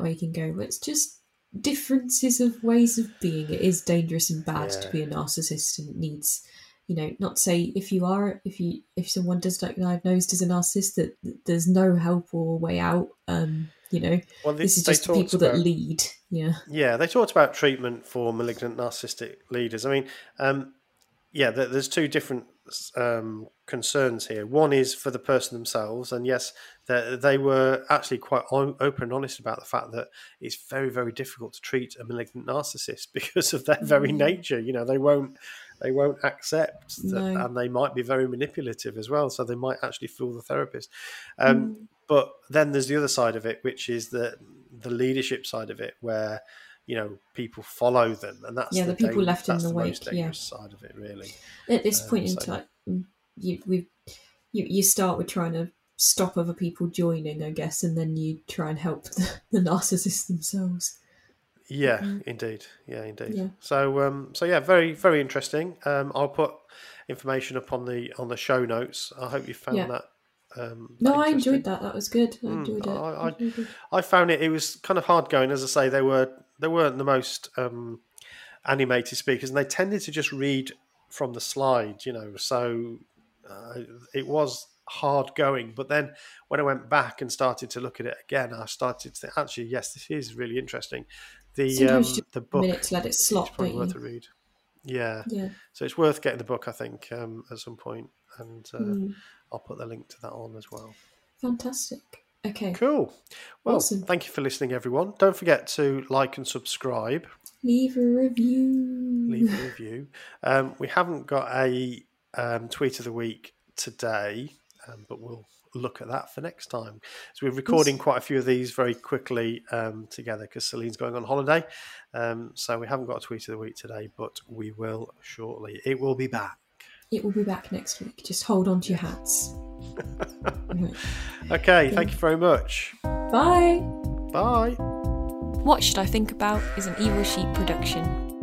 you can go. But it's just differences of ways of being. It is dangerous and bad to be a narcissist, and it needs. Not to say if someone does get diagnosed as a narcissist that there's no help or way out. This is just the people that lead. Yeah. Yeah, they talked about treatment for malignant narcissistic leaders. I mean, there's two different concerns here. One is for the person themselves, and yes, they were actually quite open and honest about the fact that it's very, very difficult to treat a malignant narcissist because of their very nature. They won't accept that, and they might be very manipulative as well, so they might actually fool the therapist. But then there's the other side of it, which is the leadership side of it, where people follow them, and that's the people left in the wake. Most dangerous side of it, really. At this point in time, you start with trying to stop other people joining, I guess, and then you try and help the narcissists themselves. Yeah, indeed. Yeah, indeed. Yeah. So, very, very interesting. I'll put information up on the show notes. I hope you found that. I enjoyed that. That was good. I enjoyed it. I found it. It was kind of hard going. As I say, they weren't the most animated speakers, and they tended to just read from the slide. So it was hard going, but then when I went back and started to look at it again, I started to think, actually, yes, this is really interesting. The book, to let it slot, probably worth a read. Yeah. So it's worth getting the book, I think, at some point, and I'll put the link to that on as well. Fantastic. Okay. Cool. Well, awesome. Thank you for listening, everyone. Don't forget to like and subscribe. Leave a review. We haven't got a tweet of the week today. But we'll look at that for next time. So we're recording quite a few of these very quickly together because Celine's going on holiday. So we haven't got a tweet of the week today, but we will shortly. It will be back. It will be back next week. Just hold on to your hats. Okay, thank you very much. Bye. Bye. What Should I Think About is an Evil Sheep production.